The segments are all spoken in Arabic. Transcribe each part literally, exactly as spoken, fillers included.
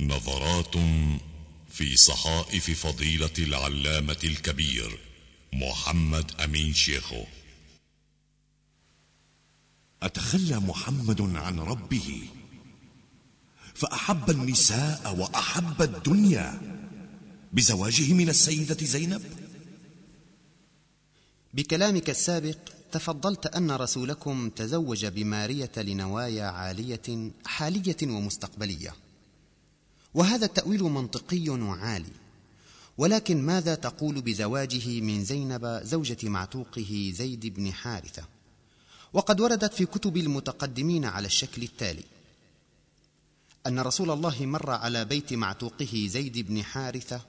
نظرات في صحائف فضيلة العلامة الكبير محمد أمين شيخو. أتخلى محمد عن ربه فأحب النساء وأحب الدنيا بزواجه من السيدة زينب. بكلامك السابق تفضلت أن رسولكم تزوج بمارية لنوايا عالية حالية ومستقبلية، وهذا التأويل منطقي وعالي، ولكن ماذا تقول بزواجه من زينب زوجة معتوقه زيد بن حارثة؟ وقد وردت في كتب المتقدمين على الشكل التالي: أن رسول الله مر على بيت معتوقه زيد بن حارثة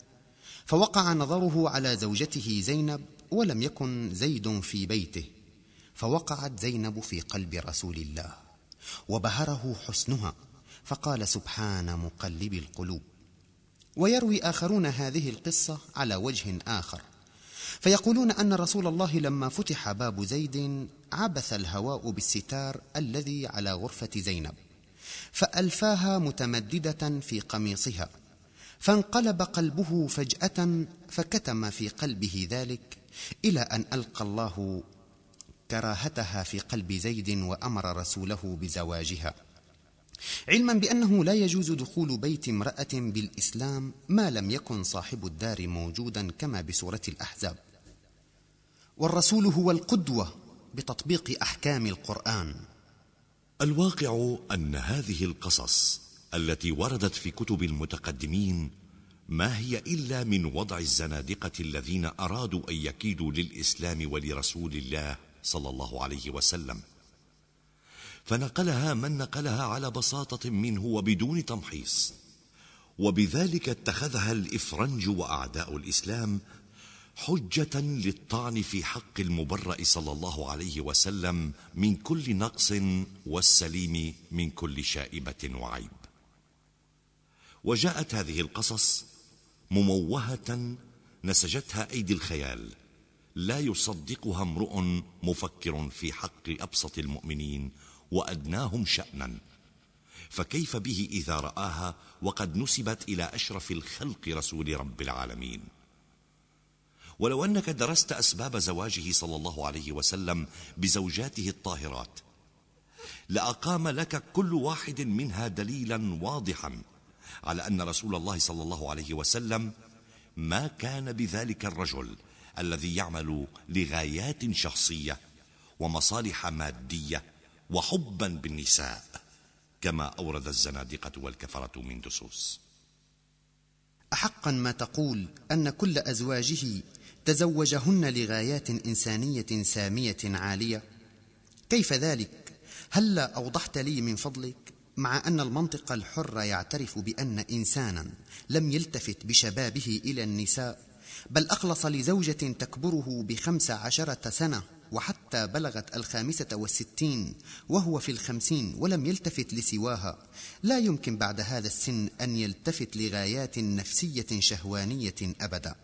فوقع نظره على زوجته زينب، ولم يكن زيد في بيته، فوقعت زينب في قلب رسول الله وبهره حسنها، فقال: سبحان مقلب القلوب. ويروي آخرون هذه القصة على وجه آخر، فيقولون أن رسول الله لما فتح باب زيد عبث الهواء بالستار الذي على غرفة زينب فألفاها متمددة في قميصها، فانقلب قلبه فجأة، فكتم في قلبه ذلك إلى أن ألقى الله كراهتها في قلب زيد وأمر رسوله بزواجها، علما بأنه لا يجوز دخول بيت امرأة بالإسلام ما لم يكن صاحب الدار موجودا كما بسورة الأحزاب. والرسول هو القدوة بتطبيق أحكام القرآن. الواقع أن هذه القصص التي وردت في كتب المتقدمين ما هي إلا من وضع الزنادقة الذين أرادوا أن يكيدوا للإسلام ولرسول الله صلى الله عليه وسلم، فنقلها من نقلها على بساطة منه وبدون تمحيص، وبذلك اتخذها الإفرنج وأعداء الإسلام حجة للطعن في حق المبرأ صلى الله عليه وسلم من كل نقص والسليم من كل شائبة وعيب. وجاءت هذه القصص مموهة نسجتها أيدي الخيال، لا يصدقها امرؤ مفكر في حق أبسط المؤمنين وأدناهم شأنا، فكيف به إذا رآها وقد نسبت إلى أشرف الخلق رسول رب العالمين؟ ولو أنك درست أسباب زواجه صلى الله عليه وسلم بزوجاته الطاهرات لأقام لك كل واحد منها دليلا واضحا على أن رسول الله صلى الله عليه وسلم ما كان بذلك الرجل الذي يعمل لغايات شخصية ومصالح مادية وحبا بالنساء كما أورد الزنادقة والكفرة من دسوس. أحقا ما تقول أن كل أزواجه تزوجهن لغايات إنسانية سامية عالية؟ كيف ذلك؟ هلا أوضحت لي من فضلك، مع أن المنطق الحر يعترف بأن إنسانا لم يلتفت بشبابه إلى النساء، بل أخلص لزوجة تكبره بخمس عشرة سنة وحتى بلغت الخامسة والستين وهو في الخمسين ولم يلتفت لسواها، لا يمكن بعد هذا السن أن يلتفت لغايات نفسية شهوانية أبدا،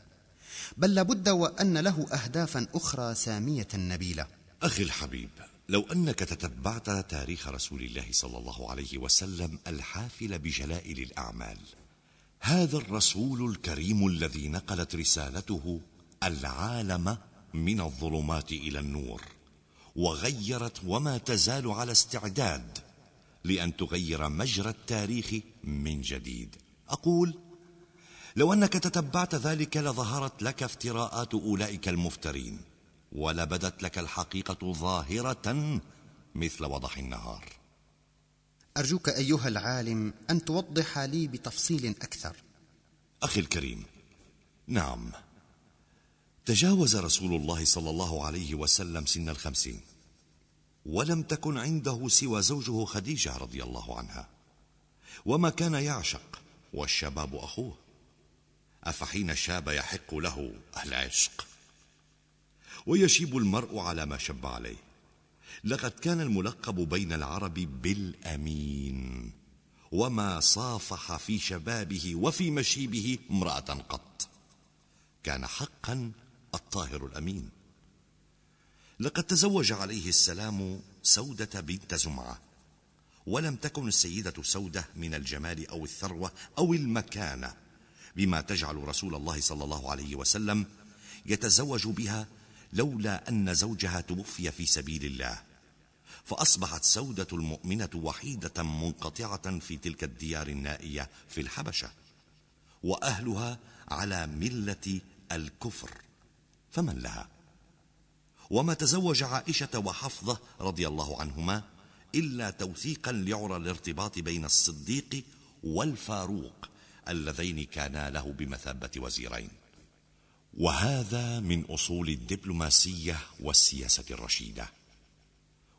بل لابد وأن له أهدافا أخرى سامية نبيلة. أخي الحبيب، لو أنك تتبعت تاريخ رسول الله صلى الله عليه وسلم الحافل بجلائل الأعمال، هذا الرسول الكريم الذي نقلت رسالته العالم من الظلمات إلى النور، وغيرت وما تزال على استعداد لأن تغير مجرى التاريخ من جديد، أقول لو أنك تتبعت ذلك لظهرت لك افتراءات أولئك المفترين، ولبدت لك الحقيقة ظاهرة مثل وضح النهار. أرجوك أيها العالم أن توضح لي بتفصيل أكثر. أخي الكريم، نعم، تجاوز رسول الله صلى الله عليه وسلم سن الخمسين، ولم تكن عنده سوى زوجه خديجة رضي الله عنها، وما كان يعشق، والشباب أخوه، أفحين الشاب يحق له العشق؟ ويشيب المرء على ما شب عليه. لقد كان الملقب بين العرب بالأمين، وما صافح في شبابه وفي مشيبه امرأة قط، كان حقا الطاهر الأمين. لقد تزوج عليه السلام سودة بنت زمعة، ولم تكن السيدة سودة من الجمال أو الثروة أو المكانة، بما تجعل رسول الله صلى الله عليه وسلم يتزوج بها لولا أن زوجها توفي في سبيل الله، فأصبحت سودة المؤمنة وحيدة منقطعة في تلك الديار النائية في الحبشة، وأهلها على ملة الكفر، فمن لها؟ وما تزوج عائشة وحفظة رضي الله عنهما إلا توثيقا لعرى الارتباط بين الصديق والفاروق اللذين كانا له بمثابة وزيرين. وهذا من أصول الدبلوماسية والسياسة الرشيدة.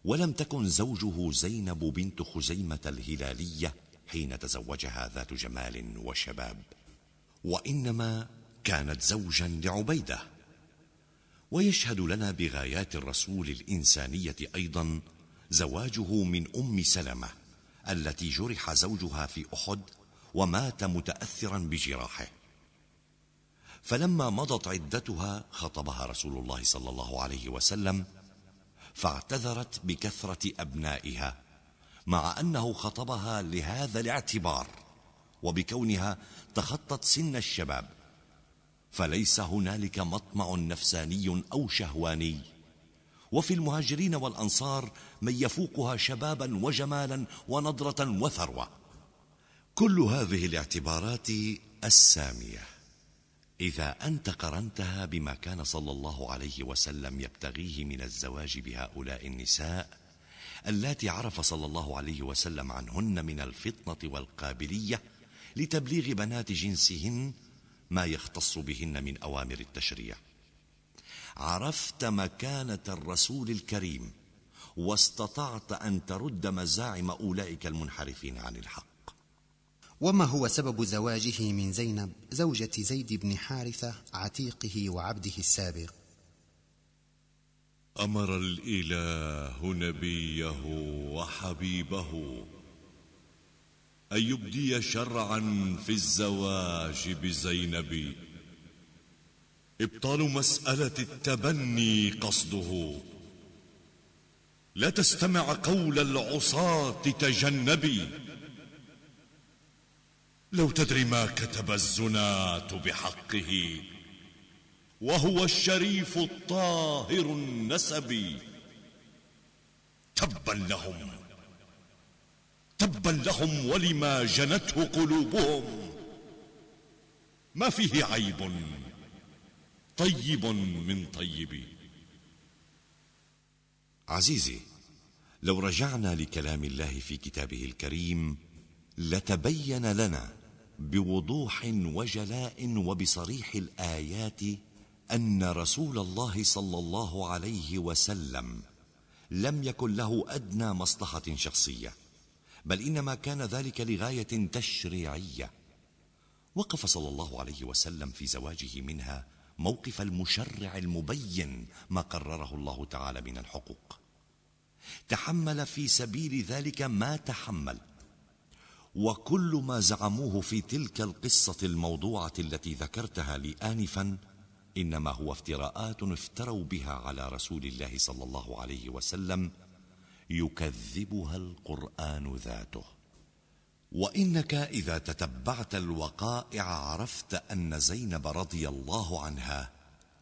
ولم تكن زوجه زينب بنت خزيمة الهلالية حين تزوجها ذات جمال وشباب، وإنما كانت زوجا لعبيدة. ويشهد لنا بغايات الرسول الإنسانية أيضا زواجه من أم سلمة التي جرح زوجها في أحد ومات متأثرا بجراحه، فلما مضت عدتها خطبها رسول الله صلى الله عليه وسلم، فاعتذرت بكثرة أبنائها، مع أنه خطبها لهذا الاعتبار وبكونها تخطت سن الشباب، فليس هنالك مطمع نفساني أو شهواني، وفي المهاجرين والأنصار من يفوقها شبابا وجمالا ونضرة وثروة. كل هذه الاعتبارات السامية إذا أنت قرنتها بما كان صلى الله عليه وسلم يبتغيه من الزواج بهؤلاء النساء اللاتي عرف صلى الله عليه وسلم عنهن من الفطنة والقابلية لتبليغ بنات جنسهن ما يختص بهن من أوامر التشريع. عرفت مكانة الرسول الكريم، واستطعت أن ترد مزاعم أولئك المنحرفين عن الحق. وما هو سبب زواجه من زينب زوجة زيد بن حارثة عتيقه وعبده السابق؟ أمر الإله نبيه وحبيبه أن يبدي شرعا في الزواج بزينب، إبطال مسألة التبني قصده، لا تستمع قول العصاة تجنبي، لو تدري ما كتب الزناة بحقه وهو الشريف الطاهر النسب، تبا لهم تبا لهم ولما جنته قلوبهم، ما فيه عيب طيب من طيب. عزيزي، لو رجعنا لكلام الله في كتابه الكريم لتبين لنا بوضوح وجلاء وبصريح الآيات أن رسول الله صلى الله عليه وسلم لم يكن له أدنى مصلحة شخصية، بل إنما كان ذلك لغاية تشريعية. وقف صلى الله عليه وسلم في زواجه منها موقف المشرع المبين ما قرره الله تعالى من الحقوق، تحمل في سبيل ذلك ما تحمل، وكل ما زعموه في تلك القصة الموضوعة التي ذكرتها لي آنفا إنما هو افتراءات افتروا بها على رسول الله صلى الله عليه وسلم يكذبها القرآن ذاته. وإنك إذا تتبعت الوقائع عرفت أن زينب رضي الله عنها،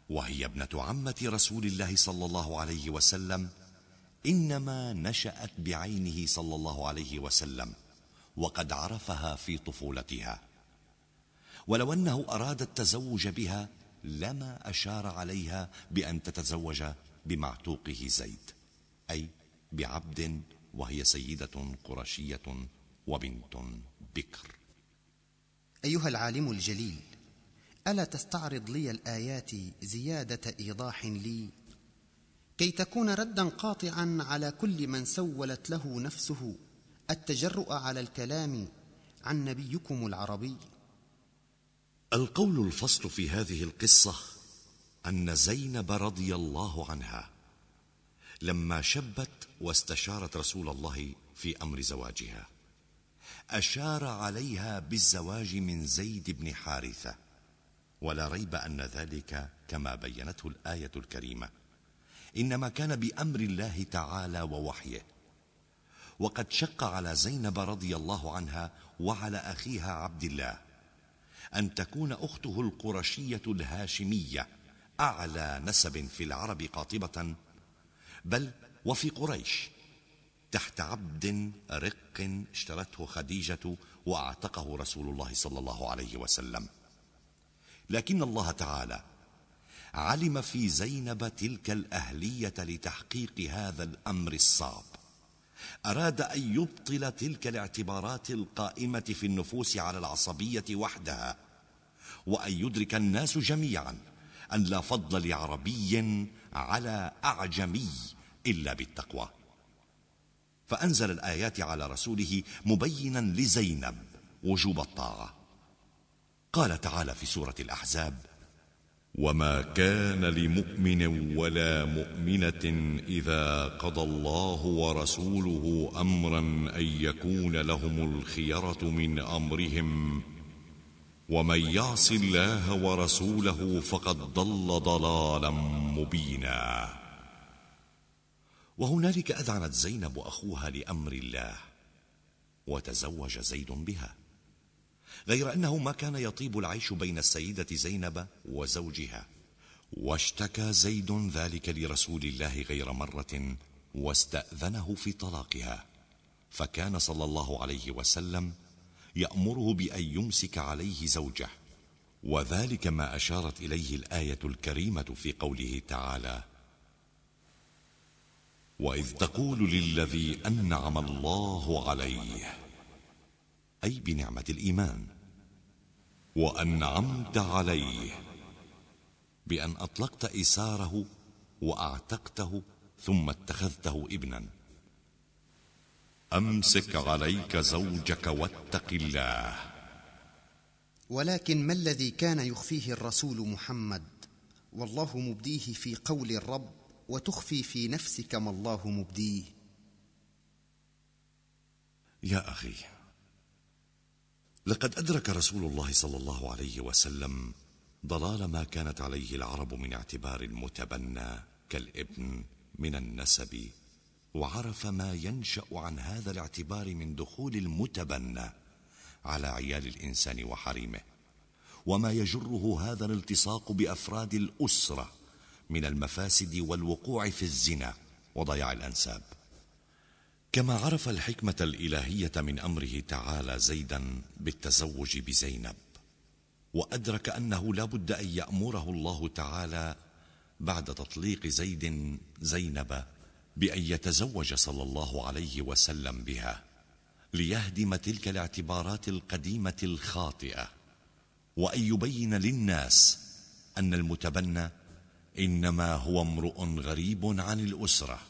وهي ابنة عمة رسول الله صلى الله عليه وسلم، إنما نشأت بعينه صلى الله عليه وسلم، وقد عرفها في طفولتها، ولو أنه أراد التزوج بها لما أشار عليها بأن تتزوج بمعتوقه زيد، أي بعبد، وهي سيدة قرشية وبنت بكر. أيها العالم الجليل، ألا تستعرض لي الآيات زيادة إيضاح لي كي تكون ردا قاطعا على كل من سولت له نفسه التجرؤ على الكلام عن نبيكم العربي؟ القول الفصل في هذه القصة أن زينب رضي الله عنها لما شبت واستشارت رسول الله في أمر زواجها أشار عليها بالزواج من زيد بن حارثة، ولا ريب أن ذلك كما بينته الآية الكريمة إنما كان بأمر الله تعالى ووحيه، وقد شق على زينب رضي الله عنها وعلى أخيها عبد الله أن تكون أخته القرشية الهاشمية أعلى نسب في العرب قاطبة، بل وفي قريش، تحت عبد رق اشترته خديجة وأعتقه رسول الله صلى الله عليه وسلم. لكن الله تعالى علم في زينب تلك الأهلية لتحقيق هذا الأمر الصعب، أراد أن يبطل تلك الاعتبارات القائمة في النفوس على العصبية وحدها، وأن يدرك الناس جميعا أن لا فضل لعربي على أعجمي إلا بالتقوى. فأنزل الآيات على رسوله مبينا لزينب وجوب الطاعة. قال تعالى في سورة الأحزاب: وما كان لمؤمن ولا مؤمنة إذا قضى الله ورسوله أمرا أن يكون لهم الخيرة من أمرهم ومن يعص الله ورسوله فقد ضل ضلالا مبينا. وهنالك أذعنت زينب وأخوها لأمر الله، وتزوج زيد بها، غير أنه ما كان يطيب العيش بين السيدة زينب وزوجها، واشتكى زيد ذلك لرسول الله غير مرة واستأذنه في طلاقها، فكان صلى الله عليه وسلم يأمره بأن يمسك عليه زوجه، وذلك ما أشارت إليه الآية الكريمة في قوله تعالى: وإذ تقول للذي أنعم الله عليه، أي بنعمة الإيمان، وأنعمت عليه بأن أطلقت إساره وأعتقته ثم اتخذته ابنا. أمسك عليك زوجك واتق الله. ولكن ما الذي كان يخفيه الرسول محمد والله مبديه في قول الرب وتخفي في نفسك ما الله مبديه؟ يا أخي، لقد أدرك رسول الله صلى الله عليه وسلم ضلال ما كانت عليه العرب من اعتبار المتبنى كالابن من النسب، وعرف ما ينشأ عن هذا الاعتبار من دخول المتبنى على عيال الإنسان وحريمه، وما يجره هذا الالتصاق بأفراد الأسرة من المفاسد والوقوع في الزنا وضياع الأنساب. كما عرف الحكمة الإلهية من أمره تعالى زيدا بالتزوج بزينب، وأدرك أنه لا بد أن يأمره الله تعالى بعد تطليق زيد زينب بأن يتزوج صلى الله عليه وسلم بها، ليهدم تلك الاعتبارات القديمة الخاطئة، وأن يبين للناس أن المتبنى إنما هو امرؤ غريب عن الأسرة،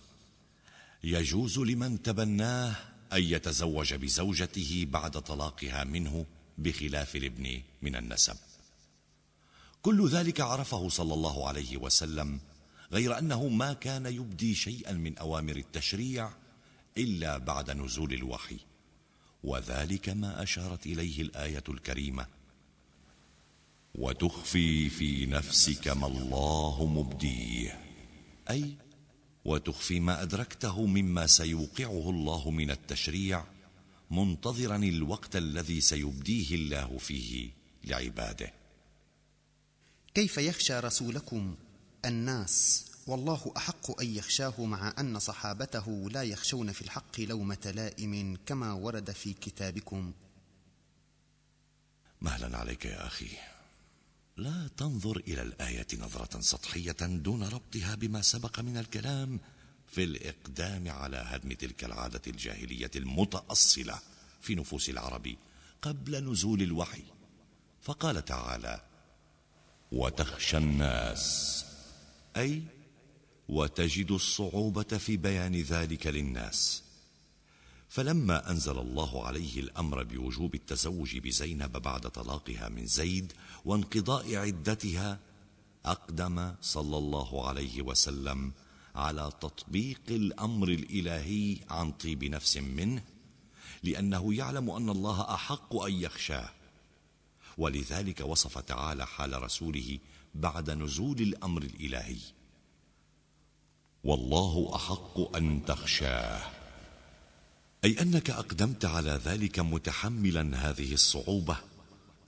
يجوز لمن تبناه أن يتزوج بزوجته بعد طلاقها منه، بخلاف الابن من النسب. كل ذلك عرفه صلى الله عليه وسلم، غير أنه ما كان يبدي شيئا من أوامر التشريع إلا بعد نزول الوحي، وذلك ما أشارت إليه الآية الكريمة: وتخفي في نفسك ما الله مبديه، أي وتخفي ما أدركته مما سيوقعه الله من التشريع، منتظرا الوقت الذي سيبديه الله فيه لعباده. كيف يخشى رسولكم الناس والله أحق أن يخشاه، مع أن صحابته لا يخشون في الحق لومة لائم كما ورد في كتابكم؟ مهلا عليك يا أخي، لا تنظر إلى الآية نظرة سطحية دون ربطها بما سبق من الكلام في الإقدام على هدم تلك العادة الجاهلية المتأصلة في نفوس العرب قبل نزول الوحي. فقال تعالى: وتخشى الناس، أي وتجد الصعوبة في بيان ذلك للناس. فلما أنزل الله عليه الأمر بوجوب التزوج بزينب بعد طلاقها من زيد وانقضاء عدتها، أقدم صلى الله عليه وسلم على تطبيق الأمر الإلهي عن طيب نفس منه، لأنه يعلم أن الله أحق أن يخشاه، ولذلك وصف تعالى حال رسوله بعد نزول الأمر الإلهي: والله أحق أن تخشاه، أي أنك أقدمت على ذلك متحملا هذه الصعوبة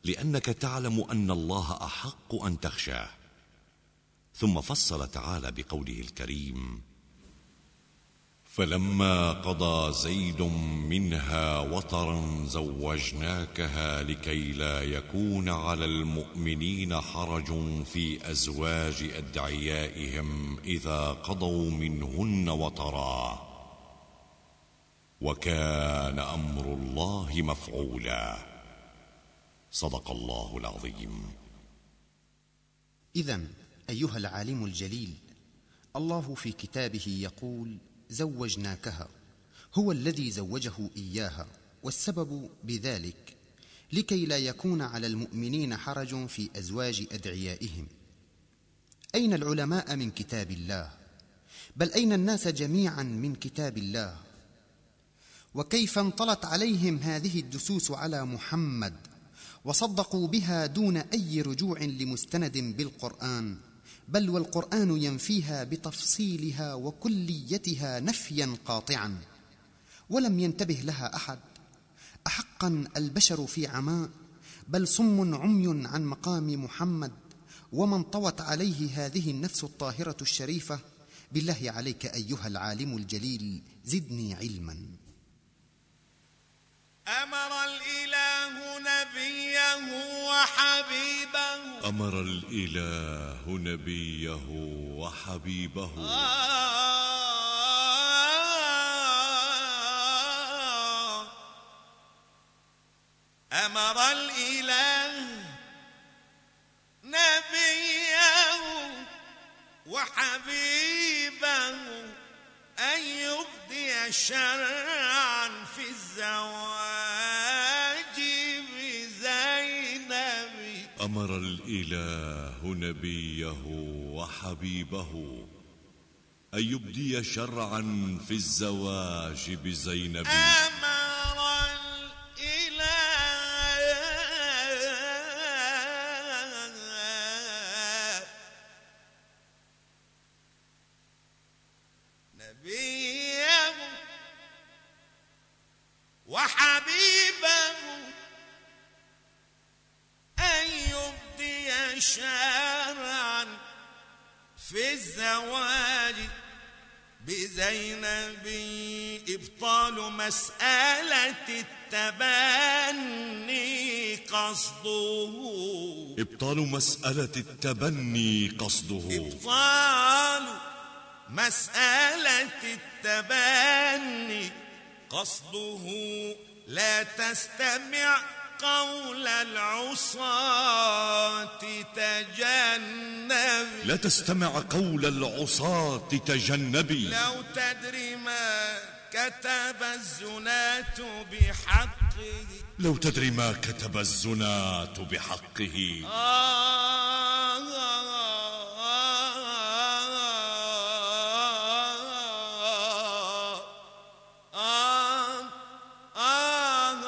لأنك تعلم أن الله أحق أن تخشاه. ثم فصل تعالى بقوله الكريم: فلما قضى زيد منها وطرا زوجناكها لكي لا يكون على المؤمنين حرج في أزواج أدعيائهم إذا قضوا منهن وطرا وكان أمر الله مفعولا. صدق الله العظيم. إذن أيها العالم الجليل، الله في كتابه يقول زوجناكها، هو الذي زوجه إياها، والسبب بذلك لكي لا يكون على المؤمنين حرج في أزواج أدعيائهم. أين العلماء من كتاب الله؟ بل أين الناس جميعا من كتاب الله؟ وكيف انطلت عليهم هذه الدسوس على محمد وصدقوا بها دون أي رجوع لمستند بالقرآن، بل والقرآن ينفيها بتفصيلها وكليتها نفيا قاطعا، ولم ينتبه لها أحد. أحقا البشر في عماء، بل صم عمي عن مقام محمد ومن طوت عليه هذه النفس الطاهرة الشريفة؟ بالله عليك أيها العالم الجليل زدني علما. أمر الإله نبيه وحبيبه أمر الإله نبيه وحبيبه آه أمر الإله نبيه وحبيبه أن يبدي شرعا في الزواج بزينب. أمر الإله نبيه وحبيبه أن يبدي شرعا في الزواج بزينب. أمر في الزواج بزينب إبطال مسألة التبني قصده إبطال مسألة التبني قصده إبطال مسألة التبني قصده لا تستمع قول العصاة تجنبي لا تستمع قول العصاة تجنبي لو تدري ما كتب الزناة بحقه لو تدري ما كتب الزناة بحقه آه آه آه آه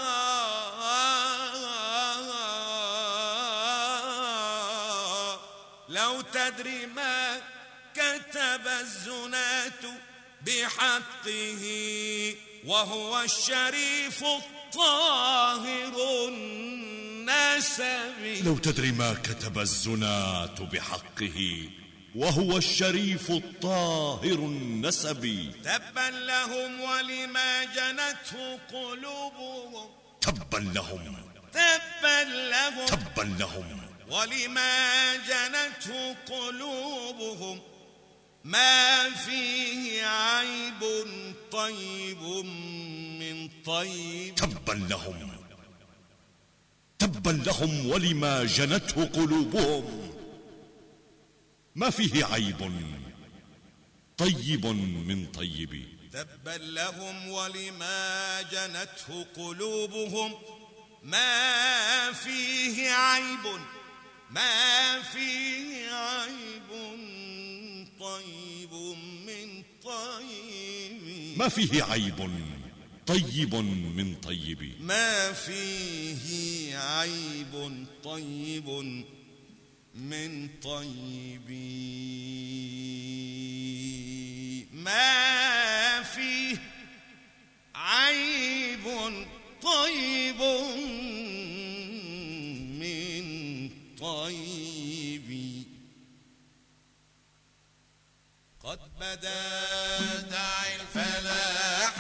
آه آه لو تدري ما كتب الزناة بحقه وهو الشريف الطاهر النسب لو تدري ما كتب الزناة بحقه وهو الشريف الطاهر النسب تبا لهم ولما جنته قلوبهم تبا لهم تبا لهم تبا لهم ولما جنته قلوبهم ما فيه عيب طيب من طيب تبا لهم تبا لهم ولما جنته قلوبهم ما فيه عيب طيب من طيب تبا لهم ولما جنته قلوبهم ما فيه عيب ما فيه عيب طيب من طيب ما فيه عيب طيب من طيب ما فيه عيب طيب من طيب ما فيه عيب طيب من طيبي قد بدا داعي الفلاح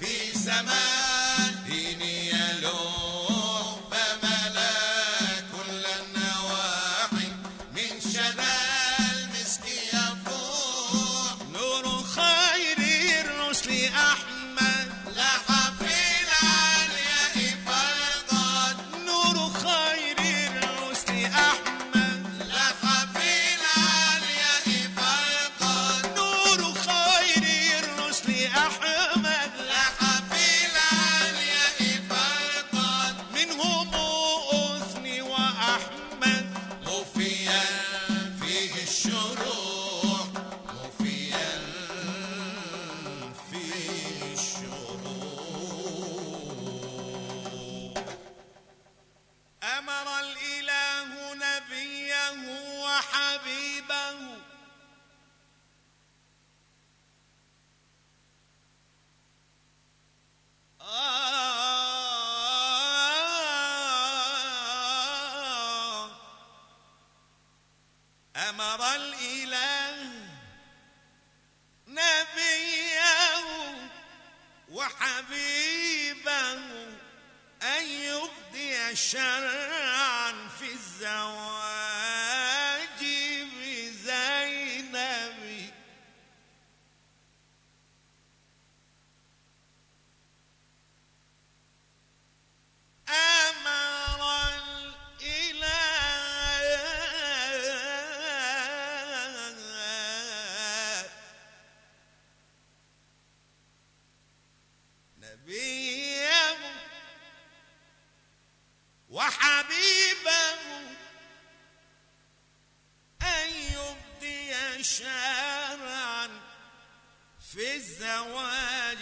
في سماء ديني يلوح فملا كل النواحي من شذا المسك يفوح نور خير الرسل أحمد لحق في العلياء فرقد نور خير الرسل أحمد لحق في العلياء فرقد نور خير الرسل أحمد لحق في العلياء فرقد منهم أثني وأحمد مفيا فيه الشروع مفيا فيه الشروع أمر الإله نبيه وحبيبه آه أمر الإله نبيه وحبيبه أن يبدي شرعا في الزواج بزينب أمر الإله نبيه وحبيبه أن يبدي شرعا في الزواج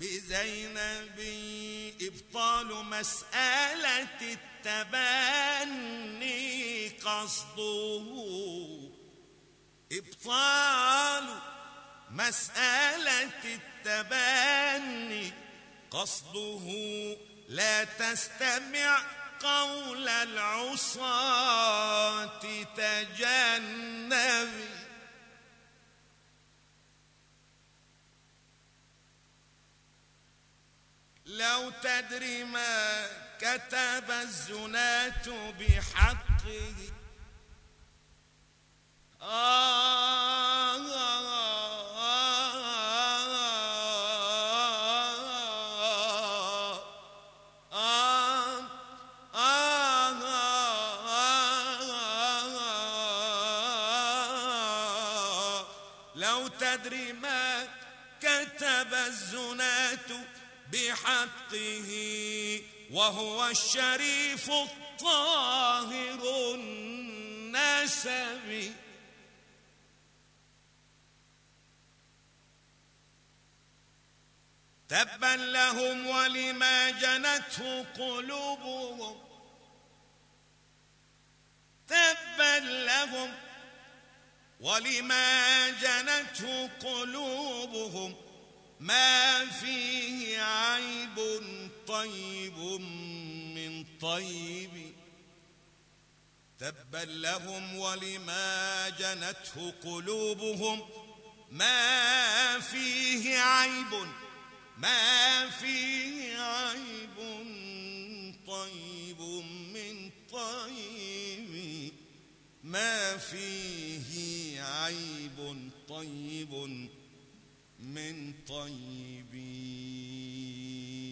بزينب إبطال مسألة التبني قصده إبطال مسألة التبني قصده لا تستمع قول العصاة تجنبي لو تدري ما كتب الزناة بحقه آه آه آه آه آه آه آه لو تدري ما كتب الزناة بحقه وهو الشريف الطاهر النسب تبا لهم ولما جنته قلوبهم تبا لهم ولما جنته قلوبهم ما فيه عيب طيب من طيب تبا لهم ولما جنته قلوبهم ما فيه عيب ما فيه عيب طيب من طيب ما فيه عيب طيب من طيبين.